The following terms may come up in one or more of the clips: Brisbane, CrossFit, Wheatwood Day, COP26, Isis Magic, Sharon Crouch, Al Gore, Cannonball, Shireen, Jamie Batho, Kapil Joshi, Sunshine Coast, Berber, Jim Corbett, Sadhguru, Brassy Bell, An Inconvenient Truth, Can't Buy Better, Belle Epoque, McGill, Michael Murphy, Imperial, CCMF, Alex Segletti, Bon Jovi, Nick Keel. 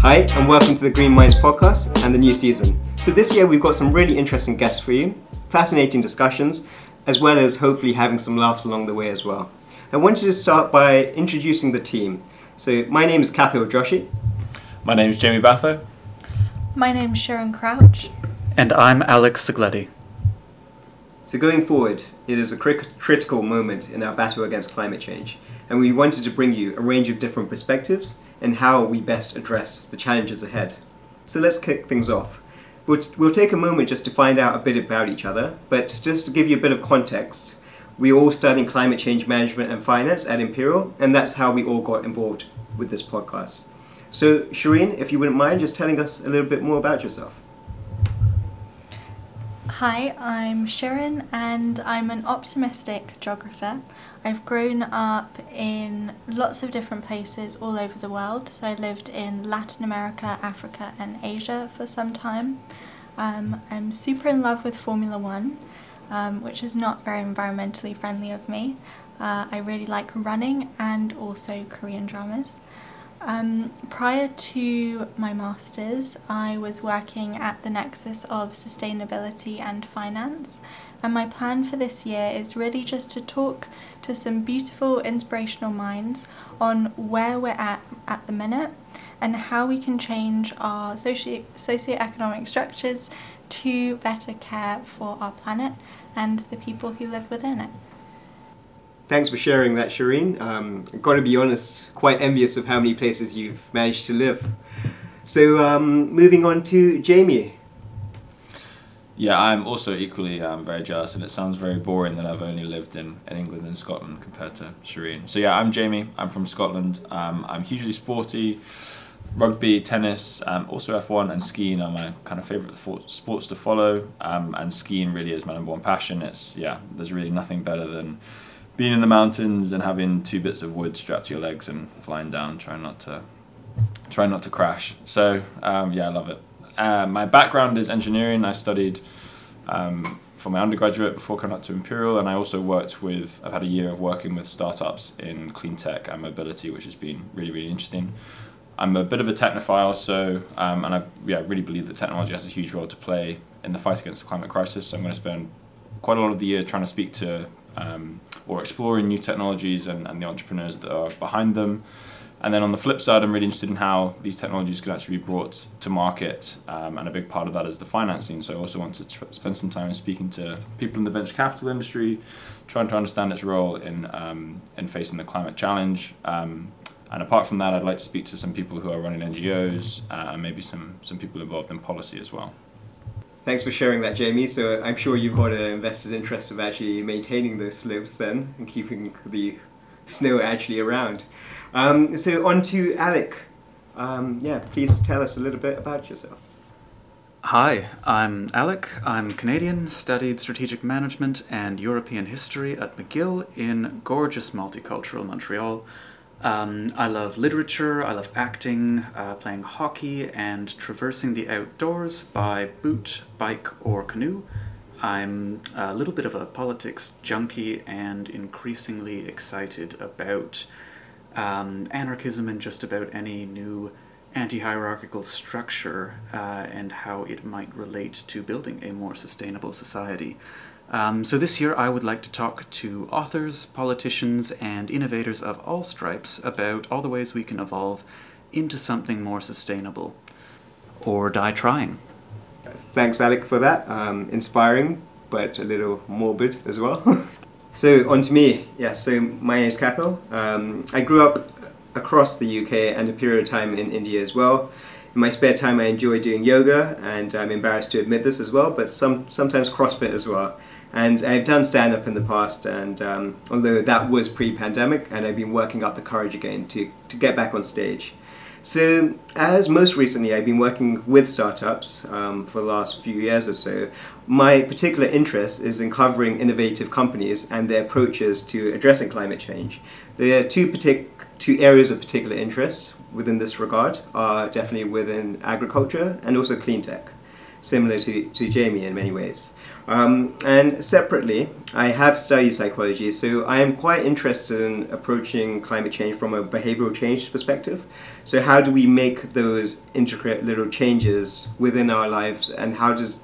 Hi, and welcome to the Green Minds podcast and the new season. So this year we've got some really interesting guests for you, fascinating discussions, as well as hopefully having some laughs along the way as well. I wanted to start by introducing the team. So my name is Kapil Joshi. My name is Jamie Batho. My name is Sharon Crouch. And I'm Alex Segletti. So going forward, it is a critical moment in our battle against climate change, and we wanted to bring you a range of different perspectives and how we best address the challenges ahead. So let's kick things off. We'll take a moment just to find out a bit about each other, but just to give you a bit of context, we're all studying climate change management and finance at Imperial, and that's how we all got involved with this podcast. So Shireen, if you wouldn't mind just telling us a little bit more about yourself. Hi, I'm Sharon and I'm an optimistic geographer. I've grown up in lots of different places all over the world. So I lived in Latin America, Africa and Asia for some time. I'm super in love with Formula One, which is not very environmentally friendly of me. I really like running and also Korean dramas. Prior to my master's, I was working at the nexus of sustainability and finance, and my plan for this year is really just to talk to some beautiful, inspirational minds on where we're at the minute and how we can change our socioeconomic structures to better care for our planet and the people who live within it. Thanks for sharing that, Shireen. I've got to be honest, quite envious of how many places you've managed to live. So moving on to Jamie. Yeah, I'm also equally very jealous, and it sounds very boring that I've only lived in England and Scotland compared to Shireen. So yeah, I'm Jamie, I'm from Scotland. I'm hugely sporty. Rugby, tennis, also F1 and skiing are my kind of favourite sports to follow. And skiing really is my number one passion. There's really nothing better than being in the mountains and having two bits of wood strapped to your legs and flying down, trying not to crash. So I love it. My background is engineering. I studied for my undergraduate before coming up to Imperial, and I also I've had a year of working with startups in clean tech and mobility, which has been really, really interesting. I'm a bit of a technophile, so and I really believe that technology has a huge role to play in the fight against the climate crisis. So I'm going to spend quite a lot of the year trying to speak to or exploring new technologies and the entrepreneurs that are behind them. And then on the flip side, I'm really interested in how these technologies can actually be brought to market, and a big part of that is the financing. So I also want to spend some time speaking to people in the venture capital industry, trying to understand its role in facing the climate challenge. And apart from that, I'd like to speak to some people who are running NGOs, and maybe some people involved in policy as well. Thanks for sharing that, Jamie. So I'm sure you've got an invested interest of actually maintaining those slopes then and keeping the snow actually around. So on to Alec. Please tell us a little bit about yourself. Hi, I'm Alec. I'm Canadian, studied strategic management and European history at McGill in gorgeous multicultural Montreal. I love literature, I love acting, playing hockey, and traversing the outdoors by boot, bike, or canoe. I'm a little bit of a politics junkie and increasingly excited about anarchism and just about any new anti-hierarchical structure and how it might relate to building a more sustainable society. So this year I would like to talk to authors, politicians, and innovators of all stripes about all the ways we can evolve into something more sustainable, or die trying. Thanks, Alec, for that. Inspiring, but a little morbid as well. So on to me. So my name is Kapil. I grew up across the UK and a period of time in India as well. In my spare time I enjoy doing yoga, and I'm embarrassed to admit this as well, but sometimes CrossFit as well. And I've done stand-up in the past, and although that was pre-pandemic, and I've been working up the courage again to get back on stage. So as most recently I've been working with startups for the last few years or so, my particular interest is in covering innovative companies and their approaches to addressing climate change. There are two areas of particular interest within this regard are definitely within agriculture and also clean tech. similar to Jamie in many ways. And separately, I have studied psychology, so I am quite interested in approaching climate change from a behavioral change perspective. So how do we make those intricate little changes within our lives, and how is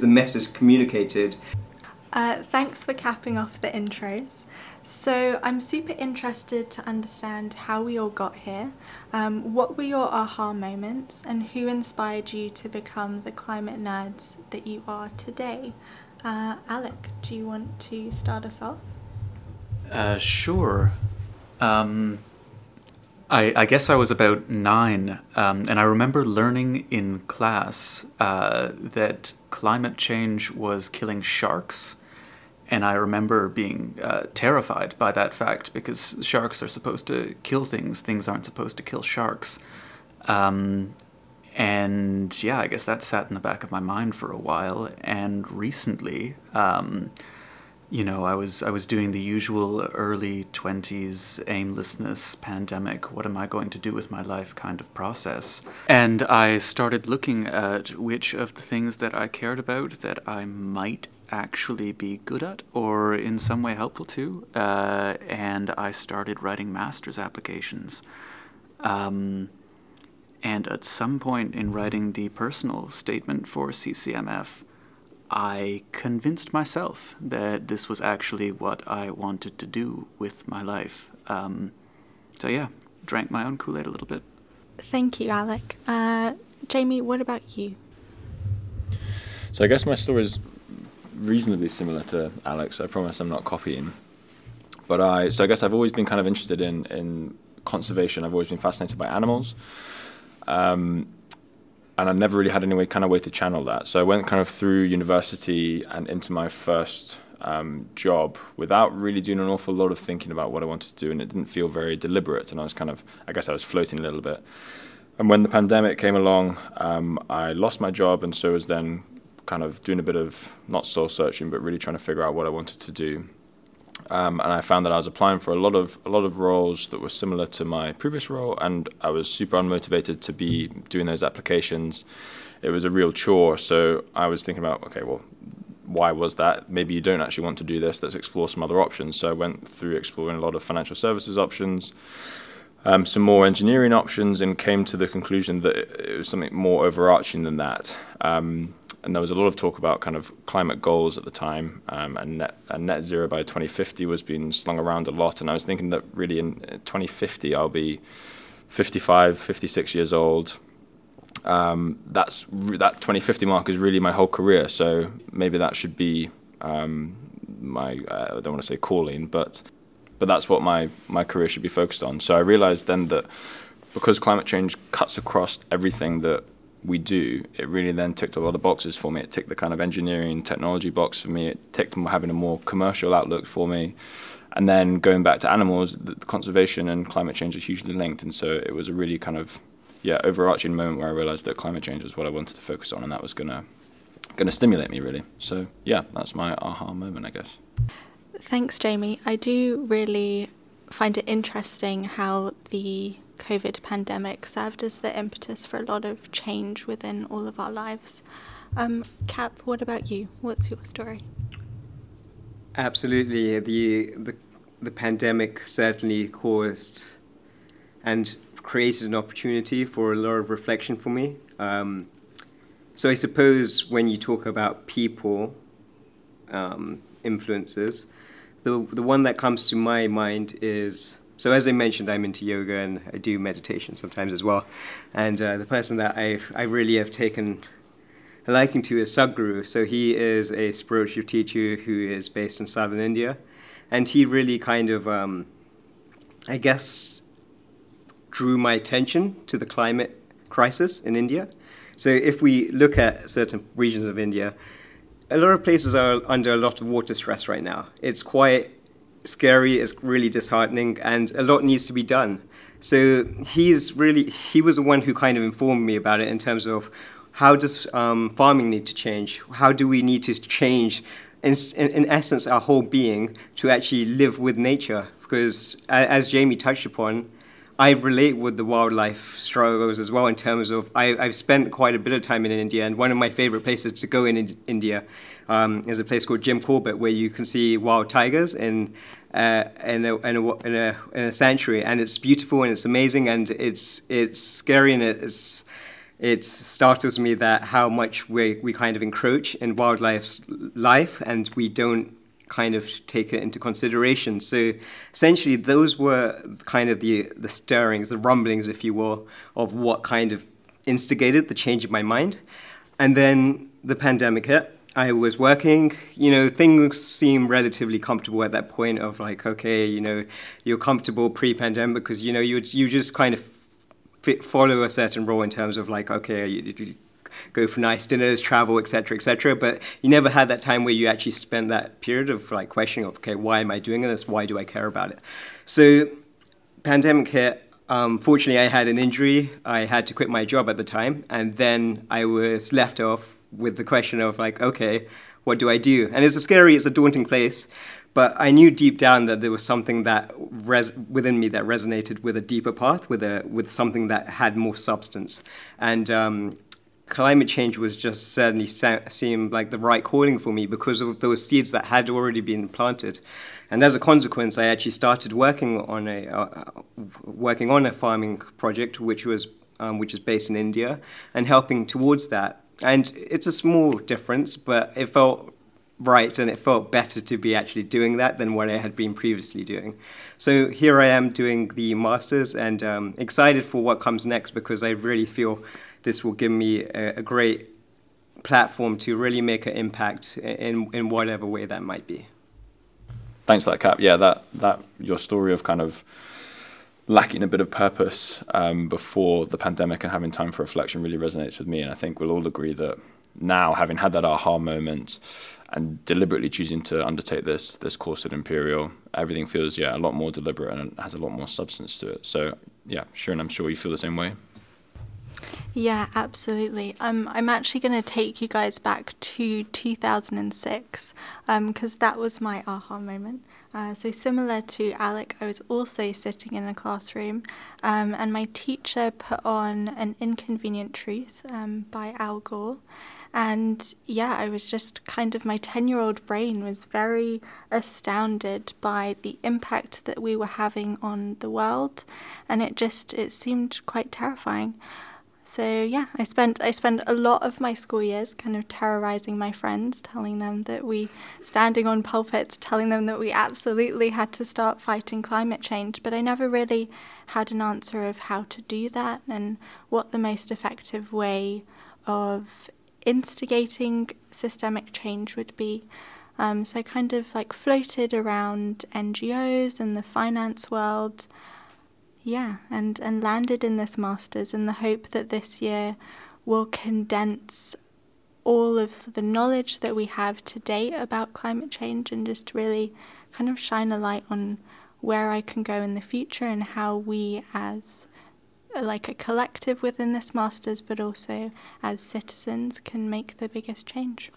the message communicated? Thanks for capping off the intros. So I'm super interested to understand how we all got here, what were your aha moments, and who inspired you to become the climate nerds that you are today? Alec, do you want to start us off? Sure. I guess I was about 9, and I remember learning in class that climate change was killing sharks. And I remember being terrified by that fact, because sharks are supposed to kill things. Things aren't supposed to kill sharks. And yeah, I guess that sat in the back of my mind for a while. And recently, I was doing the usual early 20s aimlessness, pandemic, what am I going to do with my life kind of process. And I started looking at which of the things that I cared about that I might actually be good at or in some way helpful to, and I started writing master's applications. And at some point in writing the personal statement for CCMF, I convinced myself that this was actually what I wanted to do with my life. So yeah, drank my own Kool-Aid a little bit. Thank you, Alec. Jamie, what about you? So I guess my story is reasonably similar to Alex. I promise I'm not copying. But I guess I've always been kind of interested in conservation. I've always been fascinated by animals. And I never really had any way to channel that. So I went kind of through university and into my first job without really doing an awful lot of thinking about what I wanted to do. And it didn't feel very deliberate. And I was I was floating a little bit. And when the pandemic came along, I lost my job. And so was then kind of doing a bit of, not soul searching, but really trying to figure out what I wanted to do. And I found that I was applying for a lot of roles that were similar to my previous role, and I was super unmotivated to be doing those applications. It was a real chore, so I was thinking about, okay, well, why was that? Maybe you don't actually want to do this, let's explore some other options. So I went through exploring a lot of financial services options, some more engineering options, and came to the conclusion that it was something more overarching than that. And there was a lot of talk about kind of climate goals at the time, and net zero by 2050 was being slung around a lot. And I was thinking that really in 2050, I'll be 55, 56 years old. That 2050 mark is really my whole career. So maybe that should be my, I don't want to say calling, but that's what my career should be focused on. So I realized then that because climate change cuts across everything that we do, it really then ticked a lot of boxes for me. It ticked the kind of engineering technology box for me. It ticked having a more commercial outlook for me. And then going back to animals, the conservation and climate change are hugely linked. And so it was a really kind of, overarching moment where I realized that climate change was what I wanted to focus on, and that was gonna stimulate me, really. So yeah, that's my aha moment, I guess. Thanks, Jamie. I do really find it interesting how the COVID pandemic served as the impetus for a lot of change within all of our lives. Cap, what about you? What's your story? Absolutely. The pandemic certainly caused and created an opportunity for a lot of reflection for me. So I suppose when you talk about people, influences, the one that comes to my mind is, so as I mentioned, I'm into yoga and I do meditation sometimes as well. And the person that I really have taken a liking to is Sadhguru. So he is a spiritual teacher who is based in southern India. And he really kind of, I guess, drew my attention to the climate crisis in India. So if we look at certain regions of India, a lot of places are under a lot of water stress right now. It's quite scary, it's really disheartening, and a lot needs to be done. So he was the one who kind of informed me about it in terms of how does farming need to change? How do we need to change, in essence, our whole being to actually live with nature? Because as Jamie touched upon, I relate with the wildlife struggles as well in terms of I've spent quite a bit of time in India, and one of my favorite places to go in India is a place called Jim Corbett, where you can see wild tigers in a sanctuary, and it's beautiful and it's amazing and it's scary, and it startles me that how much we kind of encroach in wildlife's life and we don't kind of take it into consideration. So essentially those were kind of the stirrings, the rumblings, if you will, of what kind of instigated the change in my mind. And then the pandemic hit. I was working, things seem relatively comfortable at that point of like, okay, you're comfortable pre-pandemic because, you just kind of follow a certain role in terms of like, okay, you go for nice dinners, travel, etc., etc. But you never had that time where you actually spent that period of like questioning of, okay, why am I doing this? Why do I care about it? So pandemic hit. Fortunately, I had an injury. I had to quit my job at the time. And then I was left off with the question of like, okay, what do I do? And it's a daunting place. But I knew deep down that there was something that within me that resonated with a deeper path, with something that had more substance. And climate change was just certainly seemed like the right calling for me because of those seeds that had already been planted. And as a consequence, I actually started working on a farming project, which is based in India, and helping towards that. And it's a small difference, but it felt right, and it felt better to be actually doing that than what I had been previously doing. So here I am doing the masters, and excited for what comes next because I really feel this will give me a great platform to really make an impact in whatever way that might be. Thanks for that, Cap. Yeah, that your story of kind of lacking a bit of purpose before the pandemic and having time for reflection really resonates with me, and I think we'll all agree that now, having had that aha moment and deliberately choosing to undertake this course at Imperial, everything feels a lot more deliberate and has a lot more substance to it. So yeah, Sharon, I'm sure you feel the same way. Yeah, absolutely. I'm actually going to take you guys back to 2006 because that was my aha moment. So similar to Alec, I was also sitting in a classroom and my teacher put on An Inconvenient Truth by Al Gore. And yeah, I was just kind of, my 10-year-old brain was very astounded by the impact that we were having on the world, and it seemed quite terrifying. So yeah, I spent a lot of my school years kind of terrorizing my friends, standing on pulpits, telling them that we absolutely had to start fighting climate change, but I never really had an answer of how to do that and what the most effective way of instigating systemic change would be. So I kind of like floated around NGOs and the finance world, and landed in this master's in the hope that this year will condense all of the knowledge that we have today about climate change and just really kind of shine a light on where I can go in the future and how we as like a collective within this masters, but also as citizens, can make the biggest change.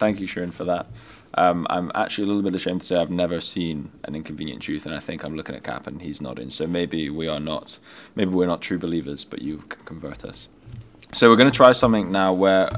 Thank you, Sharon, for that. I'm actually a little bit ashamed to say I've never seen An Inconvenient Truth, and I think I'm looking at Cap and he's nodding. So maybe we're not true believers, but you can convert us. So we're going to try something now where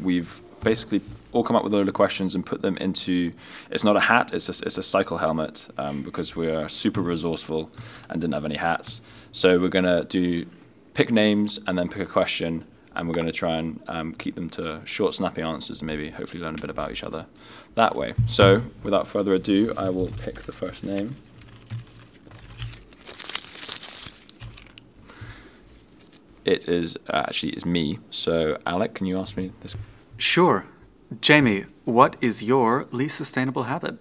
we've basically all come up with a load of questions and put them into, it's not a hat, it's a cycle helmet, because we are super resourceful and didn't have any hats. So we're going to pick names and then pick a question, and we're going to try and keep them to short, snappy answers and maybe hopefully learn a bit about each other that way. So without further ado, I will pick the first name. It is, actually, it's me. So Alec, can you ask me this? Sure. Jamie, what is your least sustainable habit?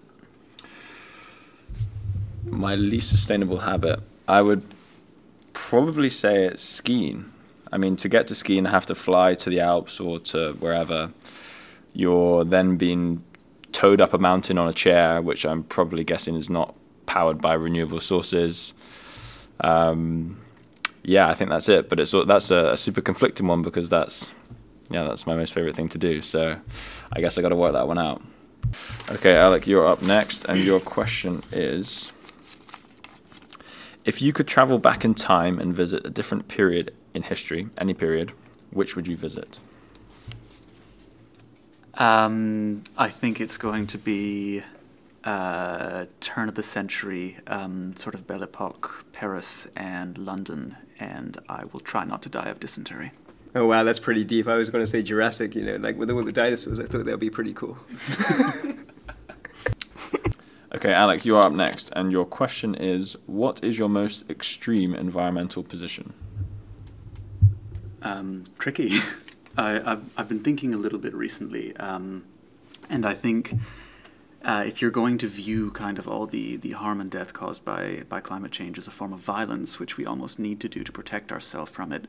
My least sustainable habit, I would probably say it's skiing. I mean, to get to skiing, I have to fly to the Alps or to wherever. You're then being towed up a mountain on a chair, which I'm probably guessing is not powered by renewable sources. Yeah, I think that's it. But that's a super conflicting one because that's my most favorite thing to do. So I guess I got to work that one out. Okay, Alec, you're up next. And your question is, If you could travel back in time and visit a different period in history, any period, which would you visit? I think it's going to be turn of the century, sort of Belle Epoque, Paris and London, and I will try not to die of dysentery. Oh wow, that's pretty deep. I was going to say Jurassic, you know, like with all the dinosaurs. I thought that would be pretty cool. Okay, Alex, you are up next, and your question is, what is your most extreme environmental position? Tricky. I've been thinking a little bit recently, and I think if you're going to view kind of all the harm and death caused by climate change as a form of violence, which we almost need to do to protect ourselves from it,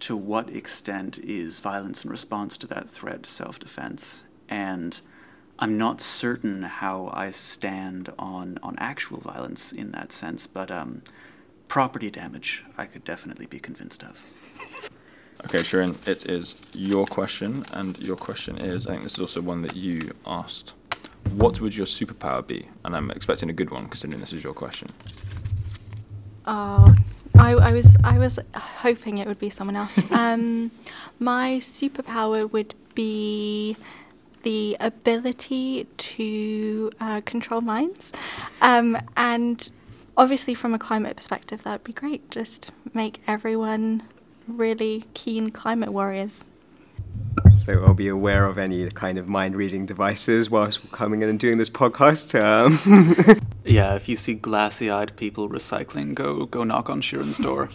to what extent is violence in response to that threat self-defense? And I'm not certain how I stand on actual violence in that sense, but property damage I could definitely be convinced of. Okay, Shireen, it is your question, and your question is, I think this is also one that you asked, what would your superpower be? And I'm expecting a good one, considering this is your question. I was hoping it would be someone else. My superpower would be the ability to control minds. And obviously from a climate perspective, that would be great. Just make everyone really keen climate warriors. So I'll be aware of any kind of mind-reading devices whilst we're coming in and doing this podcast. Yeah, if you see glassy-eyed people recycling, go knock on Sharon's door.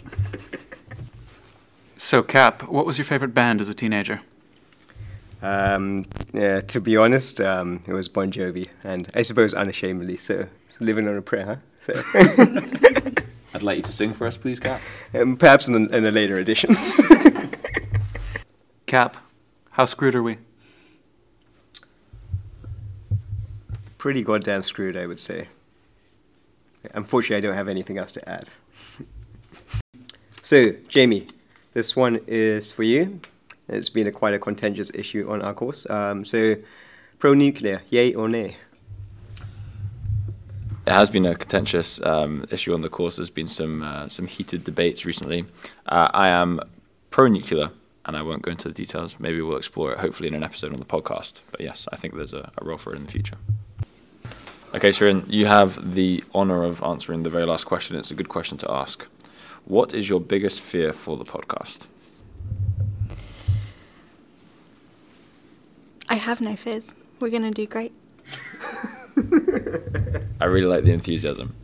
So, Cap, what was your favorite band as a teenager? Yeah, to be honest, it was Bon Jovi, and I suppose unashamedly so. It's living on a prayer, huh? So. I'd like you to sing for us, please, Cap. Perhaps in a later edition. Cap, how screwed are we? Pretty goddamn screwed, I would say. Unfortunately, I don't have anything else to add. So, Jamie, this one is for you. It's been quite a contentious issue on our course. So, pro-nuclear, yay or nay? It has been a contentious issue on the course. There's been some heated debates recently. I am pro-nuclear, and I won't go into the details. Maybe we'll explore it, hopefully, in an episode on the podcast. But yes, I think there's a role for it in the future. Okay, Sharon, you have the honour of answering the very last question. It's a good question to ask. What is your biggest fear for the podcast? I have no fears. We're going to do great. I really like the enthusiasm.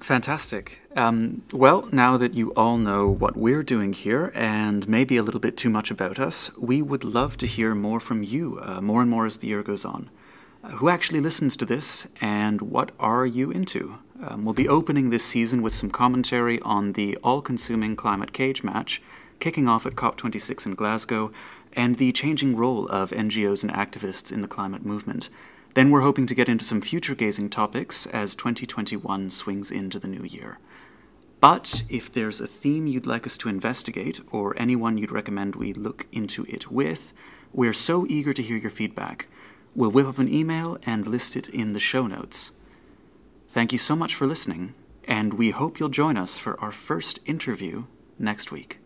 Fantastic. Well, now that you all know what we're doing here and maybe a little bit too much about us, we would love to hear more from you, more and more as the year goes on. Who actually listens to this, and what are you into? We'll be opening this season with some commentary on the all-consuming climate cage match, kicking off at COP26 in Glasgow, and the changing role of NGOs and activists in the climate movement. Then we're hoping to get into some future-gazing topics as 2021 swings into the new year. But if there's a theme you'd like us to investigate, or anyone you'd recommend we look into it with, we're so eager to hear your feedback. We'll whip up an email and list it in the show notes. Thank you so much for listening, and we hope you'll join us for our first interview next week.